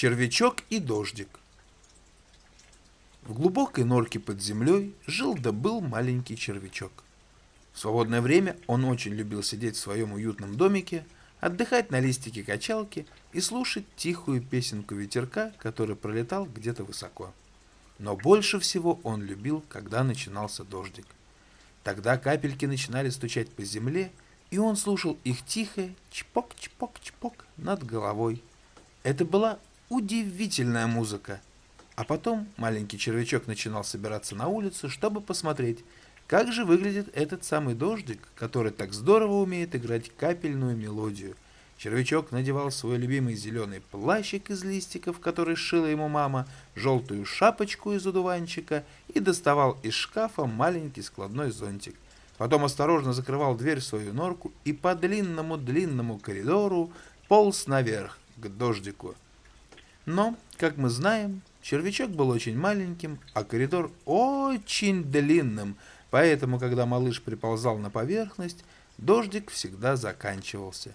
Червячок и Дождик. В глубокой норке под землей жил да был маленький червячок. В свободное время он очень любил сидеть в своем уютном домике, отдыхать на листике качалки и слушать тихую песенку ветерка, который пролетал где-то высоко. Но больше всего он любил, когда начинался дождик. Тогда капельки начинали стучать по земле, и он слушал их тихое чпок-чпок-чпок над головой. Это была удивительная музыка. А потом маленький червячок начинал собираться на улицу, чтобы посмотреть, как же выглядит этот самый дождик, который так здорово умеет играть капельную мелодию. Червячок надевал свой любимый зеленый плащик из листиков, который сшила ему мама, желтую шапочку из одуванчика и доставал из шкафа маленький складной зонтик. Потом осторожно закрывал дверь в свою норку и по длинному-длинному коридору полз наверх, к дождику. Но, как мы знаем, червячок был очень маленьким, а коридор очень длинным, поэтому, когда малыш приползал на поверхность, дождик всегда заканчивался.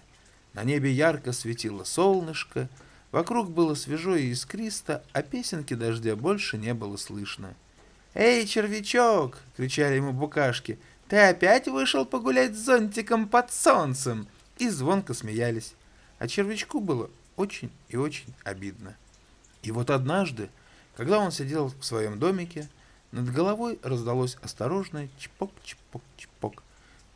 На небе ярко светило солнышко, вокруг было свежо и искристо, а песенки дождя больше не было слышно. «Эй, червячок!» — кричали ему букашки. «Ты опять вышел погулять с зонтиком под солнцем!» И звонко смеялись. А червячку было очень и очень обидно. И вот однажды, когда он сидел в своем домике, над головой раздалось осторожное чпок-чпок-чпок.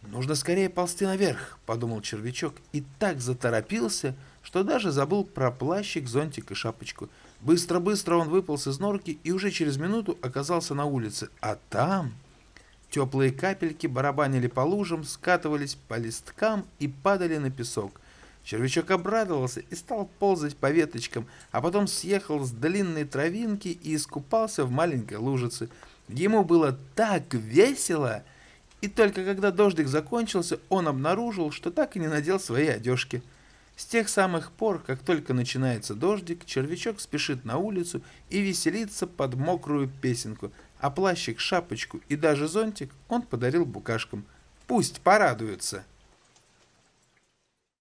«Нужно скорее ползти наверх», — подумал червячок, и так заторопился, что даже забыл про плащик, зонтик и шапочку. Быстро-быстро он выполз из норки и уже через минуту оказался на улице, а там... Теплые капельки барабанили по лужам, скатывались по листкам и падали на песок. Червячок обрадовался и стал ползать по веточкам, а потом съехал с длинной травинки и искупался в маленькой лужице. Ему было так весело! И только когда дождик закончился, он обнаружил, что так и не надел свои одежки. С тех самых пор, как только начинается дождик, червячок спешит на улицу и веселится под мокрую песенку, а плащик, шапочку и даже зонтик он подарил букашкам. Пусть порадуются!